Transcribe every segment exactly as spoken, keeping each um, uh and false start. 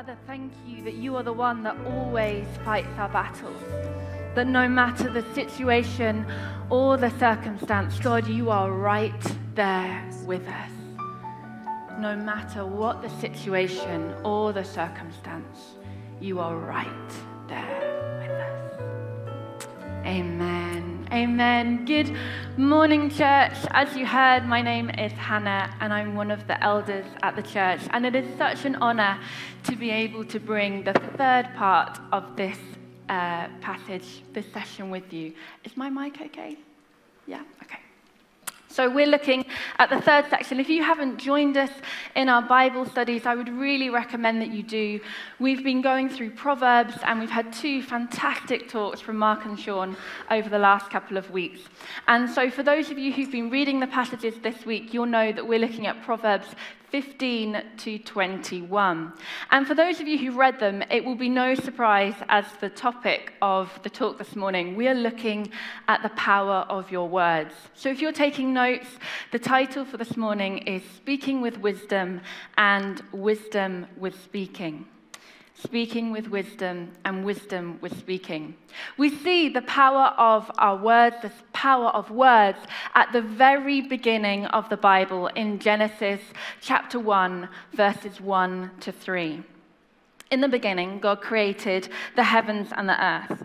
Father, thank you that you are the one that always fights our battles. That no matter the situation or the circumstance, God, you are right there with us. No matter what the situation or the circumstance, you are right there with us. Amen. Amen. Good morning, church. As you heard, my name is Hannah, and I'm one of the elders at the church. And it is such an honor to be able to bring the third part of this Uh, passage, this session with you. Is my mic okay? Yeah? Okay. So we're looking at the third section. If you haven't joined us in our Bible studies, I would really recommend that you do. We've been going through Proverbs, and we've had two fantastic talks from Mark and Sean over the last couple of weeks. And so for those of you who've been reading the passages this week, you'll know that we're looking at Proverbs fifteen to twenty-one. And for those of you who read them, it will be no surprise as the topic of the talk this morning. We are looking at the power of your words. So if you're taking notes, the title for this morning is Speaking with Wisdom and Wisdom with Speaking. Speaking with wisdom and wisdom with speaking. We see the power of our words, the power of words, at the very beginning of the Bible in Genesis chapter one, verses one to three. In the beginning, God created the heavens and the earth.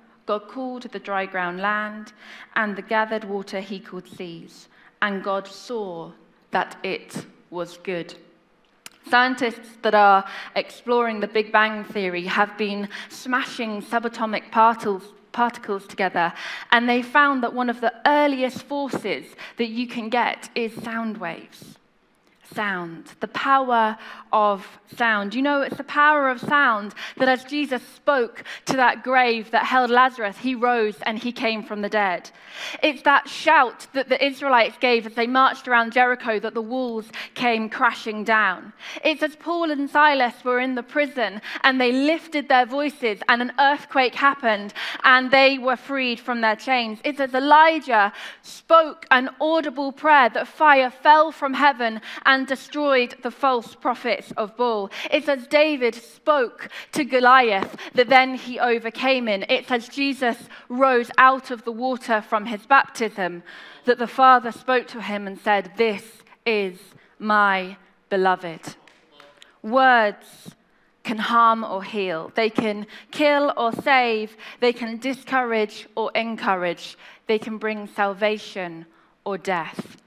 God called the dry ground land, and the gathered water he called seas. And God saw that it was good. Scientists that are exploring the Big Bang Theory have been smashing subatomic particles particles together, and they found that one of the earliest forces that you can get is sound waves. Sound, the power of sound. You know, it's the power of sound that as Jesus spoke to that grave that held Lazarus, he rose and he came from the dead. It's that shout that the Israelites gave as they marched around Jericho that the walls came crashing down. It's as Paul and Silas were in the prison and they lifted their voices and an earthquake happened and they were freed from their chains. It's as Elijah spoke an audible prayer that fire fell from heaven and and destroyed the false prophets of Baal. It's as David spoke to Goliath that then he overcame him. It's as Jesus rose out of the water from his baptism that the Father spoke to him and said, "This is my beloved." Words can harm or heal. They can kill or save. They can discourage or encourage. They can bring salvation or death.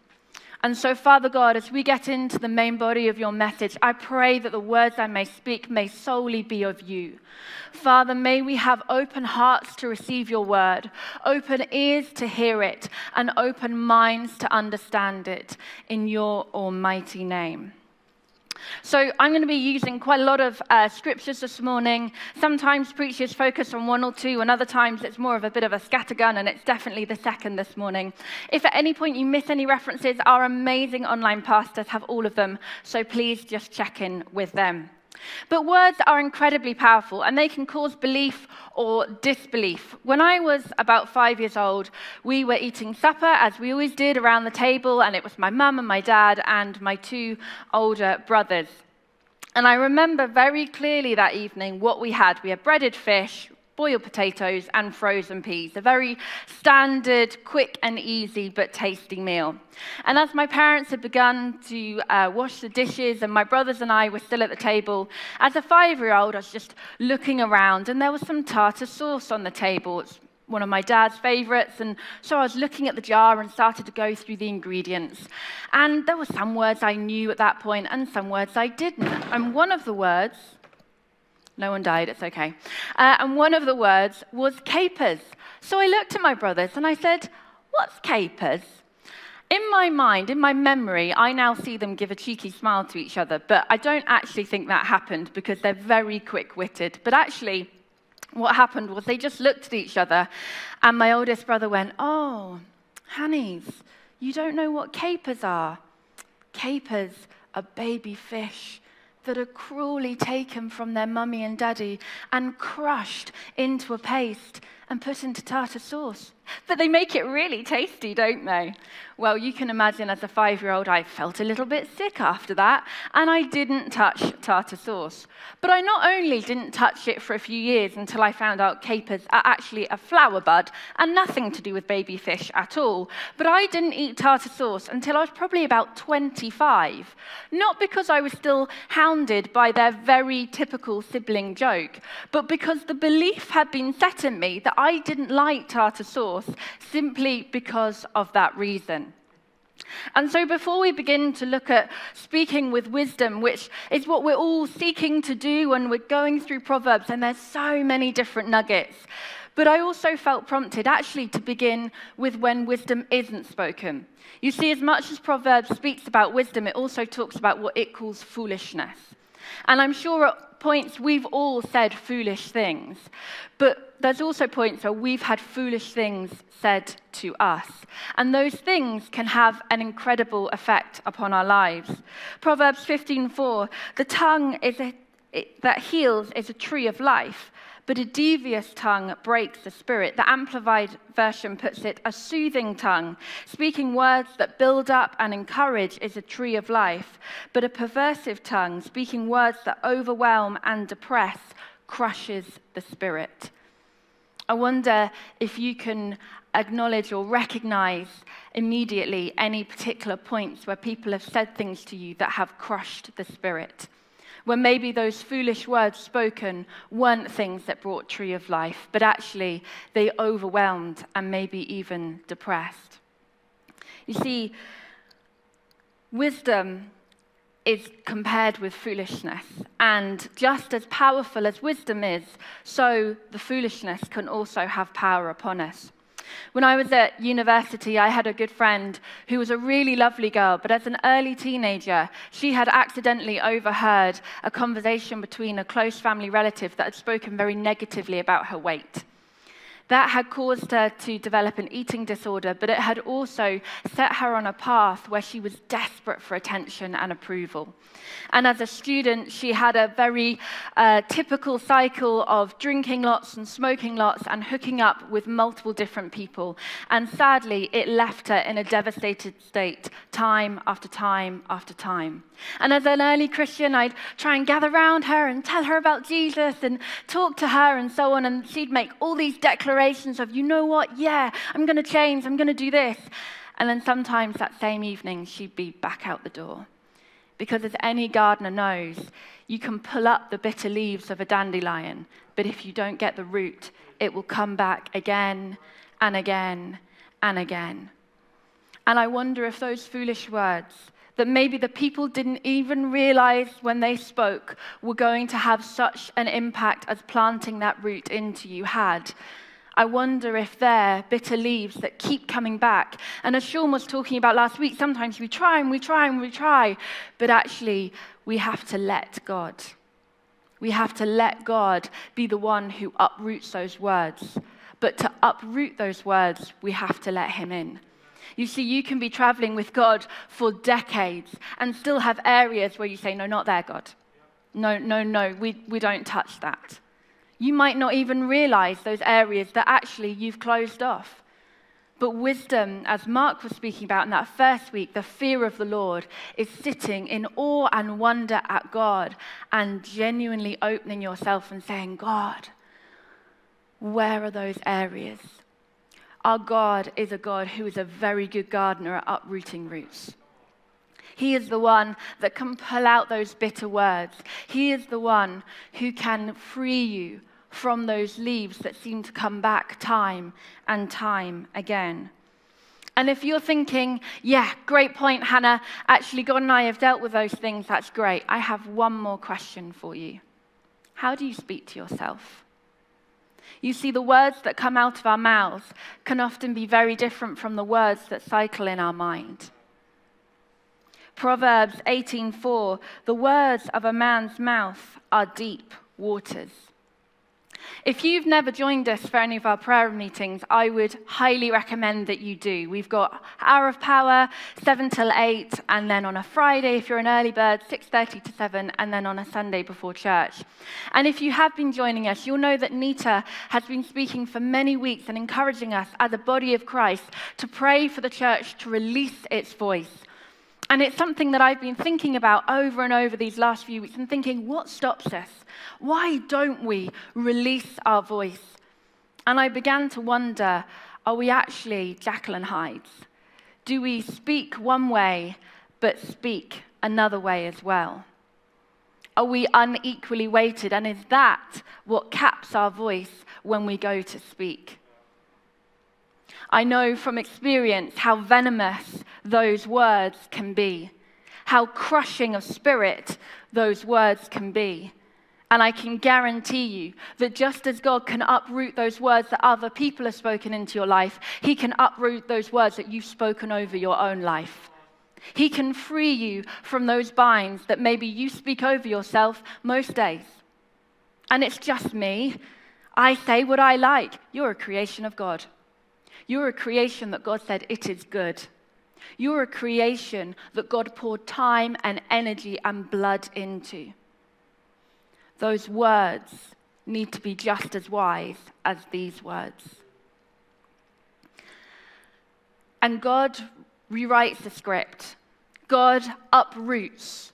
And so, Father God, as we get into the main body of your message, I pray that the words I may speak may solely be of you. Father, may we have open hearts to receive your word, open ears to hear it, and open minds to understand it in your almighty name. So I'm going to be using quite a lot of uh, scriptures this morning. Sometimes preachers focus on one or two, and other times it's more of a bit of a scattergun, and it's definitely the second this morning. If at any point you miss any references, our amazing online pastors have all of them, so please just check in with them. But words are incredibly powerful, and they can cause belief or disbelief. When I was about five years old, we were eating supper, as we always did, around the table, and it was my mum and my dad and my two older brothers. And I remember very clearly that evening what we had. We had breaded fish, boiled potatoes, and frozen peas. A very standard, quick and easy, but tasty meal. And as my parents had begun to uh, wash the dishes, and my brothers and I were still at the table, as a five-year-old, I was just looking around, and there was some tartar sauce on the table. It's one of my dad's favourites, and so I was looking at the jar and started to go through the ingredients. And there were some words I knew at that point and some words I didn't. And one of the words, no one died, it's okay. Uh, and one of the words was capers. So I looked at my brothers and I said, "What's capers?" In my mind, in my memory, I now see them give a cheeky smile to each other, but I don't actually think that happened because they're very quick-witted. But actually, what happened was they just looked at each other, and my oldest brother went, "Oh, Hannies, you don't know what capers are. Capers are baby fish that are cruelly taken from their mummy and daddy and crushed into a paste and put into tartar sauce. But they make it really tasty, don't they?" Well, you can imagine as a five-year-old, I felt a little bit sick after that, and I didn't touch tartar sauce. But I not only didn't touch it for a few years until I found out capers are actually a flower bud and nothing to do with baby fish at all, but I didn't eat tartar sauce until I was probably about twenty-five. Not because I was still hounded by their very typical sibling joke, but because the belief had been set in me that I didn't like tartar sauce simply because of that reason. And so before we begin to look at speaking with wisdom, which is what we're all seeking to do when we're going through Proverbs, and there's so many different nuggets, but I also felt prompted actually to begin with when wisdom isn't spoken. You see, as much as Proverbs speaks about wisdom, it also talks about what it calls foolishness. And I'm sure at points we've all said foolish things, but there's also points where we've had foolish things said to us. And those things can have an incredible effect upon our lives. Proverbs fifteen four, the tongue is a, it, that heals is a tree of life, but a devious tongue breaks the spirit. The Amplified Version puts it, a soothing tongue, speaking words that build up and encourage is a tree of life, but a perversive tongue, speaking words that overwhelm and depress, crushes the spirit. I wonder if you can acknowledge or recognize immediately any particular points where people have said things to you that have crushed the spirit, where maybe those foolish words spoken weren't things that brought tree of life, but actually they overwhelmed and maybe even depressed. You see, wisdom is compared with foolishness, and just as powerful as wisdom is, so the foolishness can also have power upon us. When I was at university, I had a good friend who was a really lovely girl, but as an early teenager, she had accidentally overheard a conversation between a close family relative that had spoken very negatively about her weight. That had caused her to develop an eating disorder, but it had also set her on a path where she was desperate for attention and approval. And as a student, she had a very uh, typical cycle of drinking lots and smoking lots and hooking up with multiple different people. And sadly, it left her in a devastated state time after time after time. And as an early Christian, I'd try and gather around her and tell her about Jesus and talk to her and so on, and she'd make all these declarations of, you know what, yeah, I'm going to change, I'm going to do this. And then sometimes that same evening, she'd be back out the door. Because as any gardener knows, you can pull up the bitter leaves of a dandelion, but if you don't get the root, it will come back again and again and again. And I wonder if those foolish words that maybe the people didn't even realize when they spoke were going to have such an impact as planting that root into you had. I wonder if they're bitter leaves that keep coming back. And as Sean was talking about last week, sometimes we try and we try and we try, but actually we have to let God. We have to let God be the one who uproots those words. But to uproot those words, we have to let him in. You see, you can be traveling with God for decades and still have areas where you say, no, not there, God. No, no, no, we, we don't touch that. You might not even realize those areas that actually you've closed off. But wisdom, as Mark was speaking about in that first week, the fear of the Lord is sitting in awe and wonder at God and genuinely opening yourself and saying, God, where are those areas? Our God is a God who is a very good gardener at uprooting roots. He is the one that can pull out those bitter words. He is the one who can free you from those leaves that seem to come back time and time again. And if you're thinking, yeah, great point, Hannah, actually God and I have dealt with those things, that's great. I have one more question for you. How do you speak to yourself? You see, the words that come out of our mouths can often be very different from the words that cycle in our mind. Proverbs eighteen four, the words of a man's mouth are deep waters. If you've never joined us for any of our prayer meetings, I would highly recommend that you do. We've got Hour of Power, seven till eight, and then on a Friday, if you're an early bird, six thirty to seven, and then on a Sunday before church. And if you have been joining us, you'll know that Nita has been speaking for many weeks and encouraging us as a body of Christ to pray for the church to release its voice. And it's something that I've been thinking about over and over these last few weeks and thinking, what stops us? Why don't we release our voice? And I began to wonder, are we actually Jacqueline Hydes? Do we speak one way, but speak another way as well? Are we unequally weighted? And is that what caps our voice when we go to speak? I know from experience how venomous those words can be, how crushing of spirit those words can be. And I can guarantee you that just as God can uproot those words that other people have spoken into your life, he can uproot those words that you've spoken over your own life. He can free you from those binds that maybe you speak over yourself most days. And it's just me. I say what I like. You're a creation of God. You're a creation that God said, it is good. You're a creation that God poured time and energy and blood into. Those words need to be just as wise as these words. And God rewrites the script. God uproots.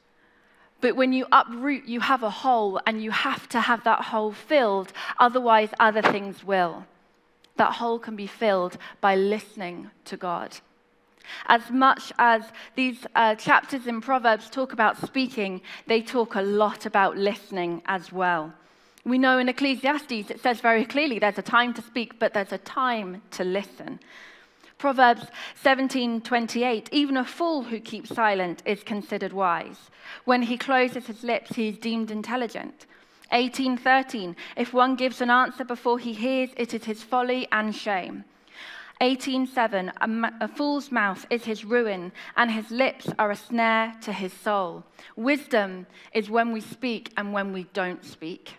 But when you uproot, you have a hole, and you have to have that hole filled, otherwise other things will. That hole can be filled by listening to God. As much as these uh, chapters in Proverbs talk about speaking, they talk a lot about listening as well. We know in Ecclesiastes it says very clearly there's a time to speak, but there's a time to listen. Proverbs seventeen twenty-eight, even a fool who keeps silent is considered wise. When he closes his lips, he is deemed intelligent. eighteen thirteen, if one gives an answer before he hears, it is his folly and shame. eighteen seven, a, ma- a fool's mouth is his ruin, and his lips are a snare to his soul. Wisdom is when we speak and when we don't speak.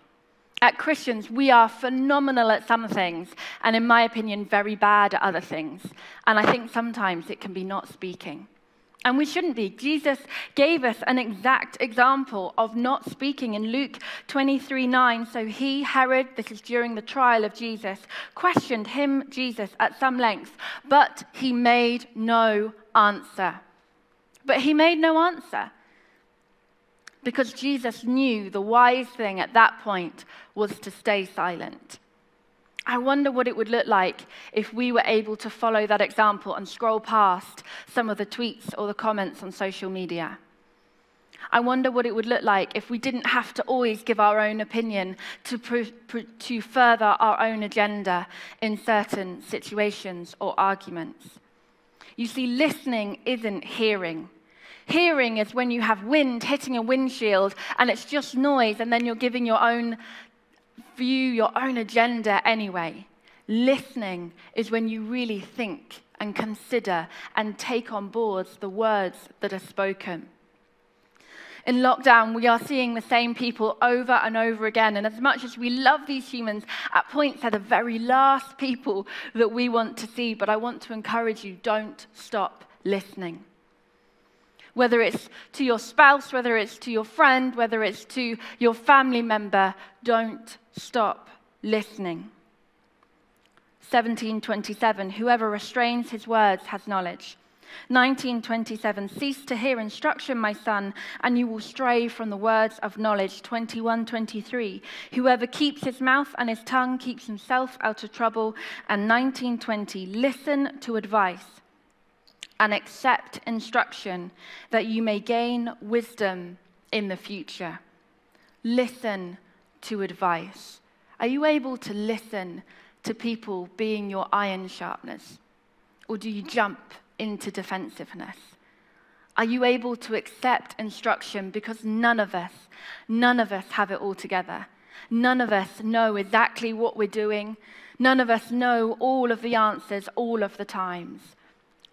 At Christians, we are phenomenal at some things, and in my opinion, very bad at other things. And I think sometimes it can be not speaking. And we shouldn't be. Jesus gave us an exact example of not speaking in Luke twenty-three nine. So he, Herod, this is during the trial of Jesus, questioned him, Jesus, at some length, but he made no answer. But he made no answer because Jesus knew the wise thing at that point was to stay silent. I wonder what it would look like if we were able to follow that example and scroll past some of the tweets or the comments on social media. I wonder what it would look like if we didn't have to always give our own opinion to, pr- pr- to further our own agenda in certain situations or arguments. You see, listening isn't hearing. Hearing is when you have wind hitting a windshield and it's just noise, and then you're giving your own view, your own agenda anyway. Listening is when you really think and consider and take on board the words that are spoken. In lockdown, we are seeing the same people over and over again, and as much as we love these humans, at points they're the very last people that we want to see, but I want to encourage you, don't stop listening. Whether it's to your spouse, whether it's to your friend, whether it's to your family member, don't stop listening. seventeen twenty-seven, whoever restrains his words has knowledge. nineteen twenty-seven, cease to hear instruction, my son, and you will stray from the words of knowledge. twenty-one twenty-three, whoever keeps his mouth and his tongue keeps himself out of trouble. And nineteen twenty, listen to advice and accept instruction, that you may gain wisdom in the future. Listen to advice. Are you able to listen to people being your iron sharpness? Or do you jump into defensiveness? Are you able to accept instruction? Because none of us, none of us have it all together. None of us know exactly what we're doing. None of us know all of the answers all of the times.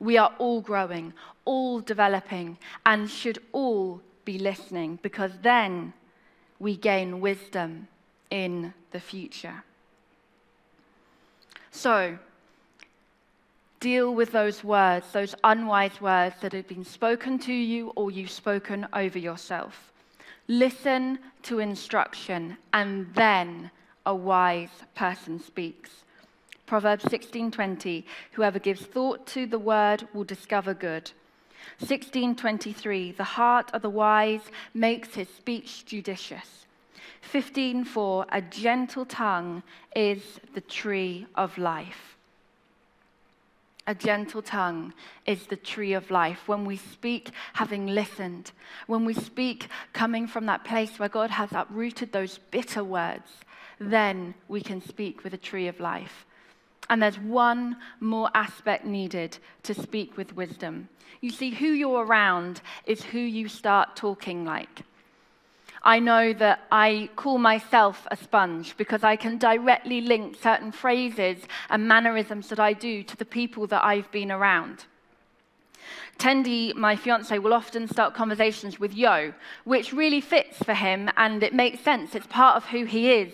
We are all growing, all developing, and should all be listening, because then we gain wisdom in the future. So, deal with those words, those unwise words that have been spoken to you or you've spoken over yourself. Listen to instruction, and then a wise person speaks. Proverbs sixteen twenty, whoever gives thought to the word will discover good. sixteen twenty-three, the heart of the wise makes his speech judicious. fifteen four, a gentle tongue is the tree of life. A gentle tongue is the tree of life. When we speak having listened, when we speak coming from that place where God has uprooted those bitter words, then we can speak with a tree of life. And there's one more aspect needed to speak with wisdom. You see, who you're around is who you start talking like. I know that I call myself a sponge because I can directly link certain phrases and mannerisms that I do to the people that I've been around. Tendi, my fiancé, will often start conversations with yo, which really fits for him and it makes sense. It's part of who he is.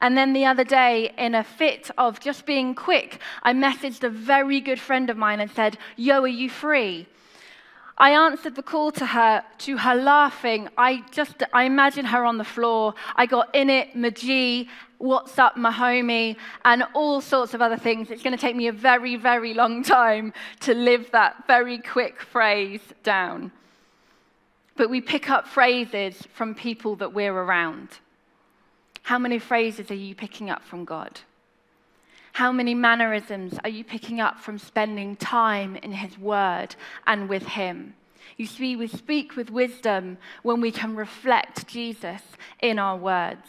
And then the other day, in a fit of just being quick, I messaged a very good friend of mine and said, yo, are you free? I answered the call to her, to her laughing. I just, I imagine her on the floor. I got in it, Maji, what's up, my homie, and all sorts of other things. It's going to take me a very, very long time to live that very quick phrase down. But we pick up phrases from people that we're around. How many phrases are you picking up from God? How many mannerisms are you picking up from spending time in his word and with him? You see, we speak with wisdom when we can reflect Jesus in our words.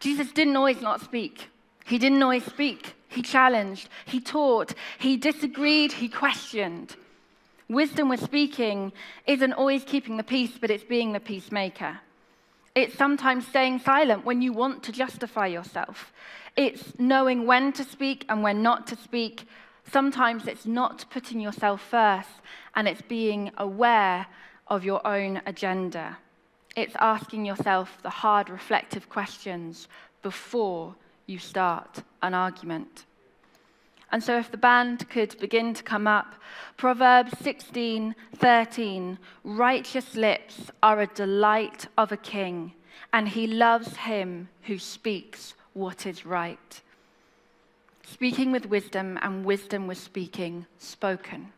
Jesus didn't always not speak. He didn't always speak. He challenged. He taught. He disagreed. He questioned. Wisdom with speaking isn't always keeping the peace, but it's being the peacemaker. It's sometimes staying silent when you want to justify yourself. It's knowing when to speak and when not to speak. Sometimes it's not putting yourself first, and it's being aware of your own agenda. It's asking yourself the hard, reflective questions before you start an argument. And so if the band could begin to come up, Proverbs sixteen thirteen, righteous lips are a delight of a king, and he loves him who speaks what is right. Speaking with wisdom, and wisdom with speaking spoken.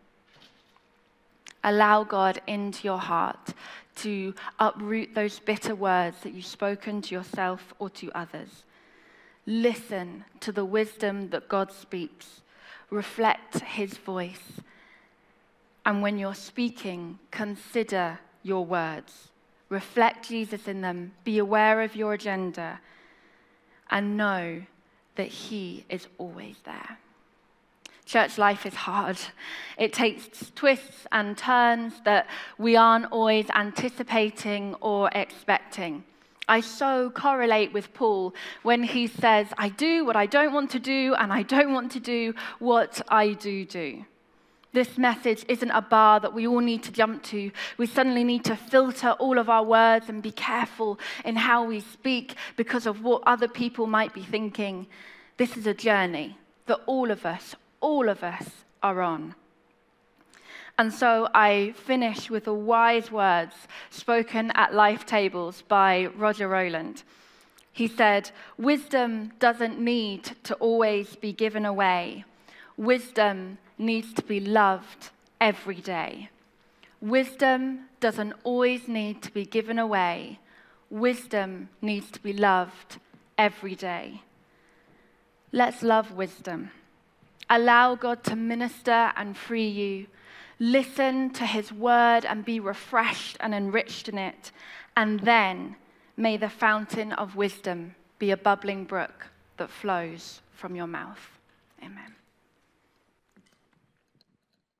Allow God into your heart to uproot those bitter words that you've spoken to yourself or to others. Listen to the wisdom that God speaks. Reflect his voice. And when you're speaking, consider your words. Reflect Jesus in them. Be aware of your agenda. And know that he is always there. Church life is hard. It takes twists and turns that we aren't always anticipating or expecting. I so correlate with Paul when he says, I do what I don't want to do, and I don't want to do what I do do. This message isn't a bar that we all need to jump to. We suddenly need to filter all of our words and be careful in how we speak because of what other people might be thinking. This is a journey that all of us, all of us are on. And so I finish with the wise words spoken at life tables by Roger Rowland. He said, wisdom doesn't need to always be given away. Wisdom needs to be loved every day. Wisdom doesn't always need to be given away. Wisdom needs to be loved every day. Let's love wisdom. Allow God to minister and free you. Listen to his word and be refreshed and enriched in it. And then may the fountain of wisdom be a bubbling brook that flows from your mouth. Amen.